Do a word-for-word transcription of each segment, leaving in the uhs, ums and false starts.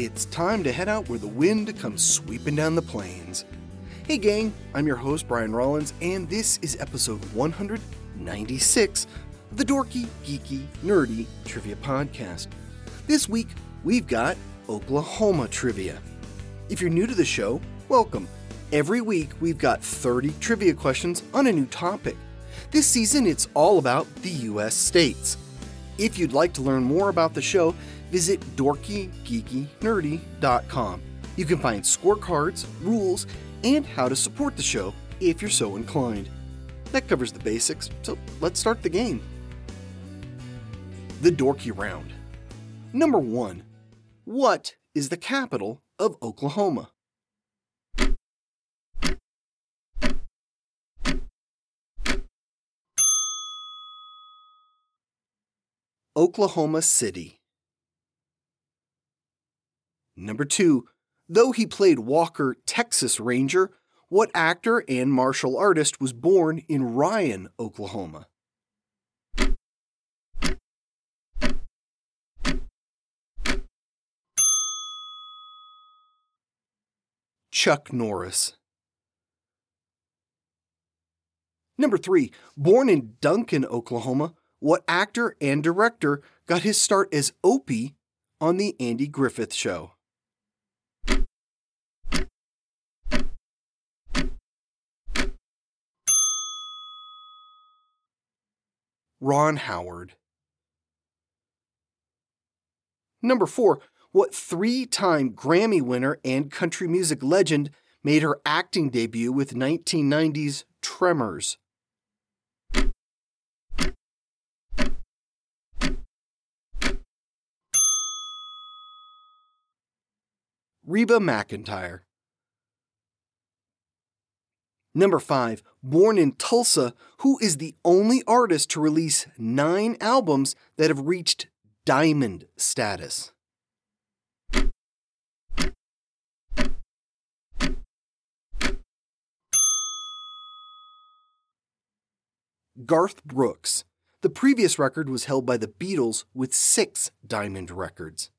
It's time to head out where the wind comes sweeping down the plains. Hey gang, I'm your host Brian Rollins, and this is episode one hundred ninety-six of the Dorky, Geeky, Nerdy Trivia Podcast. This week, we've got Oklahoma trivia. If you're new to the show, welcome. Every week, we've got thirty trivia questions on a new topic. This season, it's all about the U S states. If you'd like to learn more about the show, visit dorky geeky nerdy dot com. You can find scorecards, rules, and how to support the show if you're so inclined. That covers the basics, so let's start the game. The Dorky Round. Number one. What is the capital of Oklahoma? Oklahoma City. Number two. Though he played Walker, Texas Ranger, what actor and martial artist was born in Ryan, Oklahoma? Chuck Norris. Number three. Born in Duncan, Oklahoma, what actor and director got his start as Opie on The Andy Griffith Show? Ron Howard. Number four. What three-time Grammy winner and country music legend made her acting debut with nineteen ninety's Tremors? Reba McEntire. Number five. Born in Tulsa, who is the only artist to release nine albums that have reached diamond status? Garth Brooks. The previous record was held by the Beatles with six diamond records.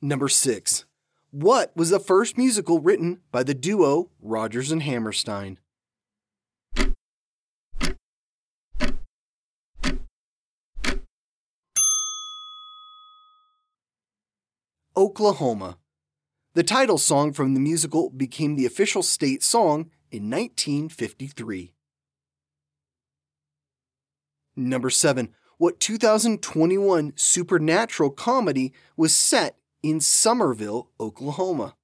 Number six. What was the first musical written by the duo Rodgers and Hammerstein? Oklahoma. The title song from the musical became the official state song in nineteen fifty-three. Number seven. What two thousand twenty-one supernatural comedy was set in Somerville, Oklahoma?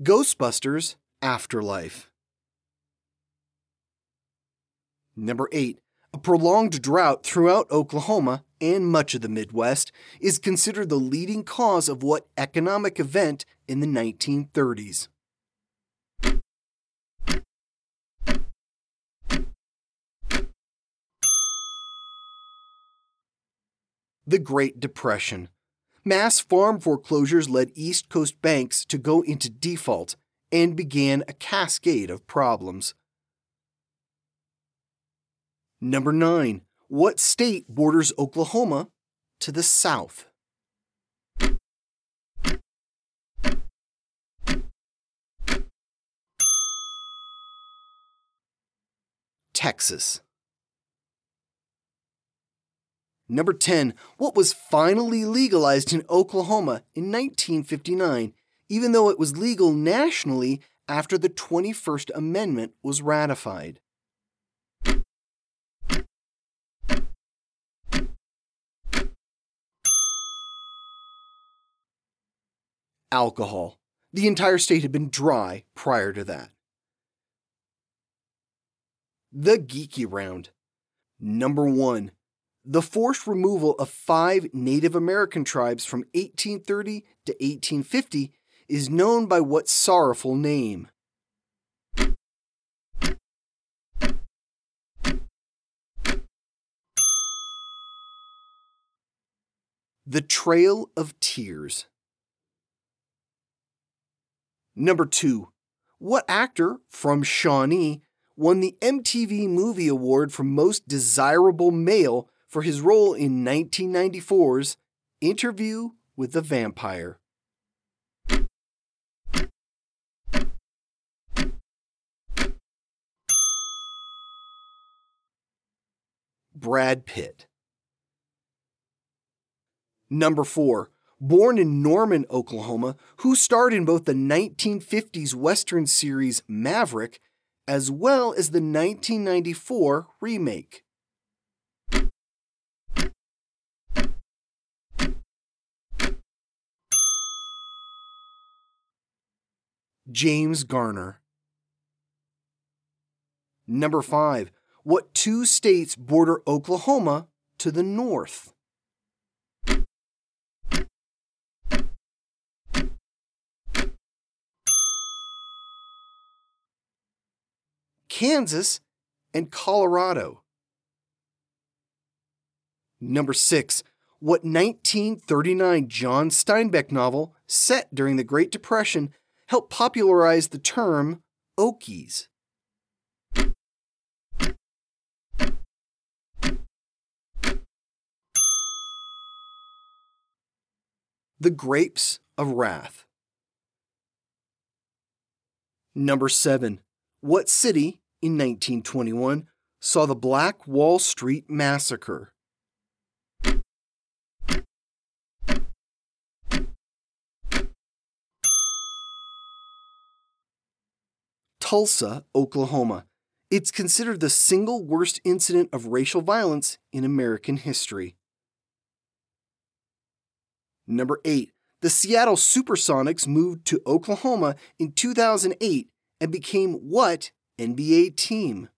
Ghostbusters Afterlife. Number eight. A prolonged drought throughout Oklahoma and much of the Midwest is considered the leading cause of what economic event in the nineteen thirties? The Great Depression. Mass farm foreclosures led East Coast banks to go into default and began a cascade of problems. Number nine. What state borders Oklahoma to the south? Texas. Number ten. What was finally legalized in Oklahoma in nineteen fifty-nine, even though it was legal nationally after the twenty-first Amendment was ratified? Alcohol. The entire state had been dry prior to that. The Geeky Round. Number one. The forced removal of five Native American tribes from eighteen thirty to eighteen fifty is known by what sorrowful name? The Trail of Tears. Number two. what actor from Shawnee won the M T V Movie Award for Most Desirable Male for his role in nineteen ninety-four's Interview with the Vampire? Brad Pitt. Number four. Born in Norman, Oklahoma, who starred in both the nineteen fifties Western series Maverick as well as the nineteen ninety-four remake? James Garner. Number five. What two states border Oklahoma to the north? Kansas and Colorado. Number six. What nineteen thirty-nine John Steinbeck novel set during the Great Depression helped popularize the term Okies? The Grapes of Wrath. Number seven. What city in nineteen twenty-one saw the Black Wall Street Massacre? Tulsa, Oklahoma. It's considered the single worst incident of racial violence in American history. Number eight. The Seattle Supersonics moved to Oklahoma in two thousand eight and became what N B A team?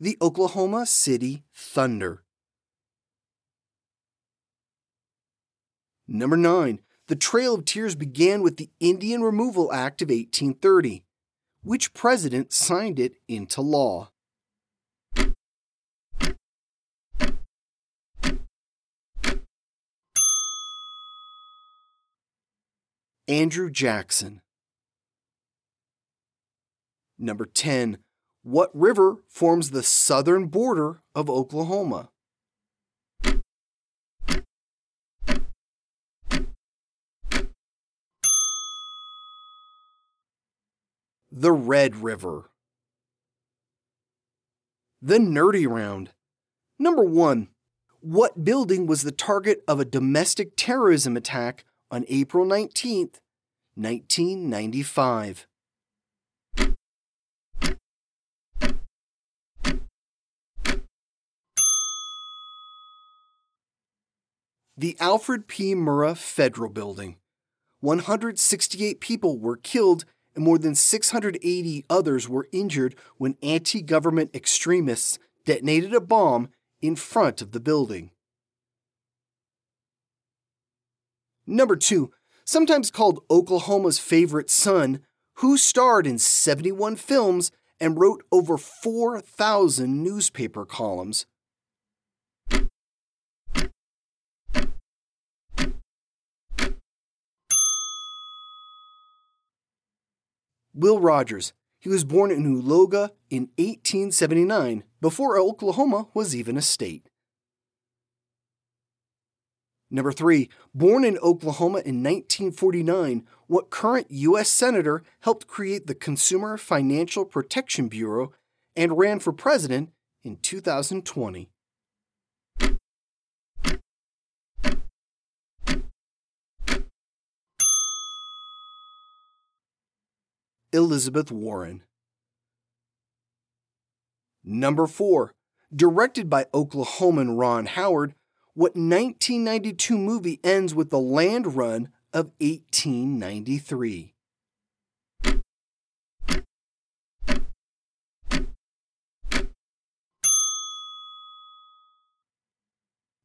The Oklahoma City Thunder. Number nine. The Trail of Tears began with the Indian Removal Act of eighteen thirty. Which president signed it into law? Andrew Jackson. Number ten. What river forms the southern border of Oklahoma? The Red River. The Nerdy Round. Number one. What building was the target of a domestic terrorism attack on April nineteenth, nineteen ninety-five? The Alfred P. Murrah Federal Building. one hundred sixty-eight people were killed and more than six hundred eighty others were injured when anti-government extremists detonated a bomb in front of the building. Number two. Sometimes called Oklahoma's favorite son, who starred in seventy-one films and wrote over four thousand newspaper columns? Will Rogers. He was born in Oologa in eighteen seventy-nine, before Oklahoma was even a state. Number three. Born in Oklahoma in nineteen forty-nine, what current U S senator helped create the Consumer Financial Protection Bureau and ran for president in two thousand twenty? Elizabeth Warren. Number four. Directed by Oklahoman Ron Howard, what nineteen ninety-two movie ends with the land run of eighteen ninety-three?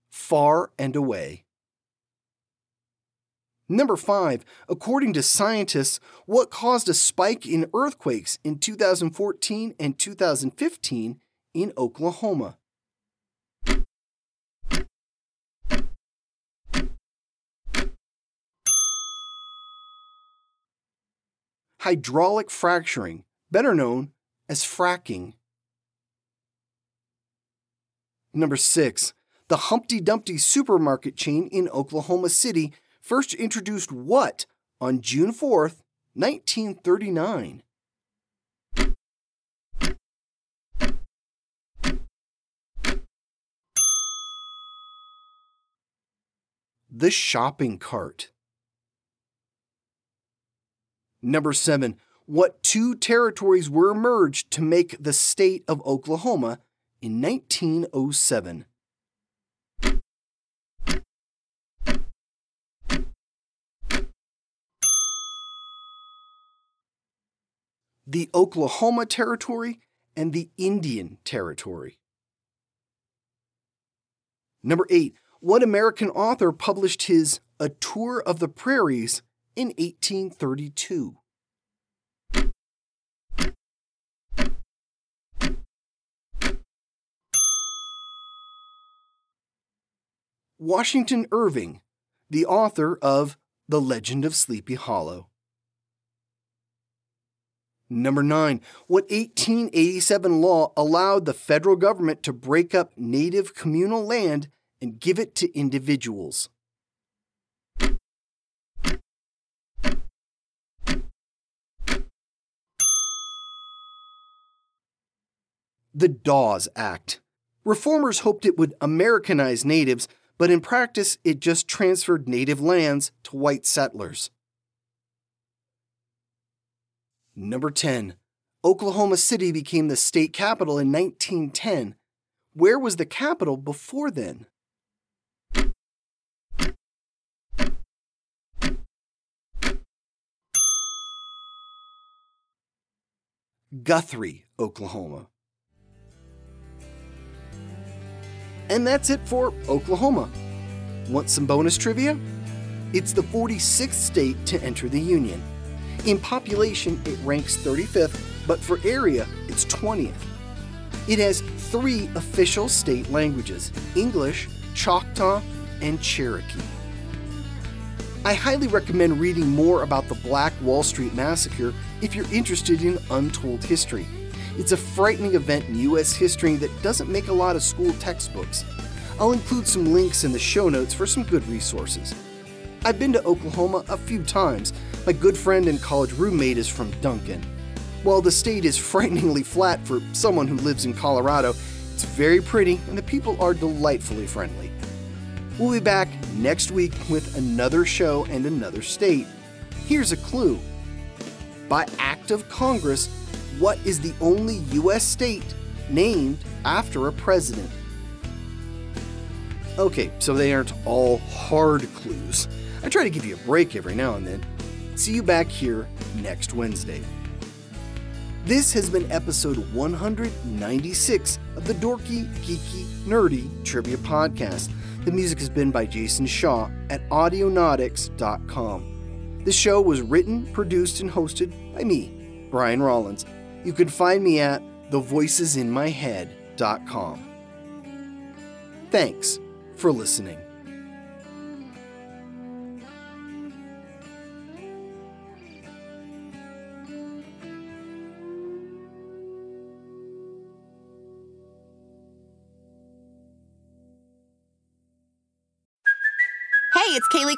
Far and Away. Number five. According to scientists, what caused a spike in earthquakes in two thousand fourteen and two thousand fifteen in Oklahoma? hydraulic fracturing, better known as fracking. Number six. The Humpty Dumpty supermarket chain in Oklahoma City first introduced what on June fourth, nineteen thirty-nine? The shopping cart. Number seven. What two territories were merged to make the state of Oklahoma in nineteen oh seven? The Oklahoma Territory and the Indian Territory. Number eight. What American author published his A Tour of the Prairies in eighteen thirty-two? Washington Irving, the author of The Legend of Sleepy Hollow. Number nine. What eighteen eighty-seven law allowed the federal government to break up native communal land and give it to individuals? The Dawes Act. Reformers hoped it would Americanize natives, but in practice it just transferred native lands to white settlers. Number ten. Oklahoma City became the state capital in nineteen ten. Where was the capital before then? Guthrie, Oklahoma. And that's it for Oklahoma. Want some bonus trivia? It's the forty-sixth state to enter the Union. In population, it ranks thirty-fifth, but for area, it's twentieth. It has three official state languages: English, Choctaw, and Cherokee. I highly recommend reading more about the Black Wall Street Massacre if you're interested in untold history. It's a frightening event in U S history that doesn't make a lot of school textbooks. I'll include some links in the show notes for some good resources. I've been to Oklahoma a few times. My good friend and college roommate is from Duncan. While the state is frighteningly flat for someone who lives in Colorado, it's very pretty and the people are delightfully friendly. We'll be back next week with another show and another state. Here's a clue. By act of Congress, what is the only U S state named after a president? Okay, so they aren't all hard clues. I try to give you a break every now and then. See you back here next Wednesday. This has been episode one hundred ninety-six of the Dorky, Geeky, Nerdy Trivia Podcast. The music has been by Jason Shaw at Audionautix dot com. The show was written, produced, and hosted by me, Brian Rollins. You can find me at the voices in my head dot com. Thanks for listening. It's Kaylee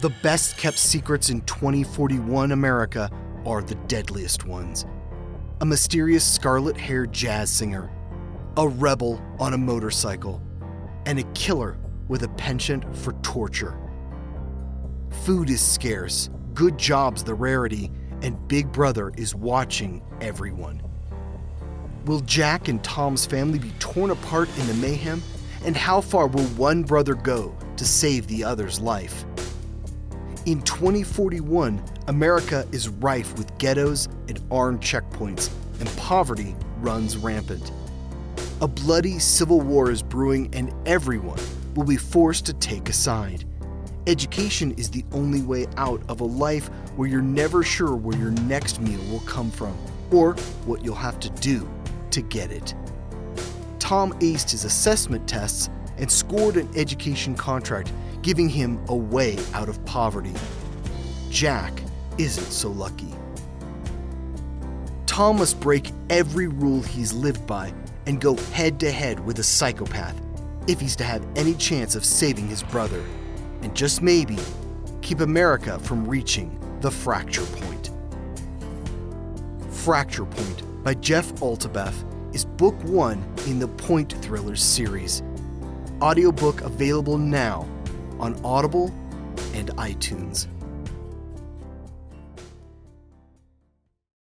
The best-kept secrets in twenty forty-one America are the deadliest ones. A mysterious scarlet-haired jazz singer, a rebel on a motorcycle, and a killer with a penchant for torture. Food is scarce, good jobs the rarity, and Big Brother is watching everyone. Will Jack and Tom's family be torn apart in the mayhem? And how far will one brother go to save the other's life? In twenty forty-one, America is rife with ghettos and armed checkpoints, and poverty runs rampant. A bloody civil war is brewing, and everyone will be forced to take a side. Education is the only way out of a life where you're never sure where your next meal will come from, or what you'll have to do to get it. Tom aced his assessment tests and scored an education contract, giving him a way out of poverty. Jack isn't so lucky. Tom must break every rule he's lived by and go head-to-head with a psychopath if he's to have any chance of saving his brother, and just maybe, keep America from reaching the fracture point. Fracture Point by Jeff Altabaff is book one in the Point Thrillers series. Audiobook available now on Audible and iTunes.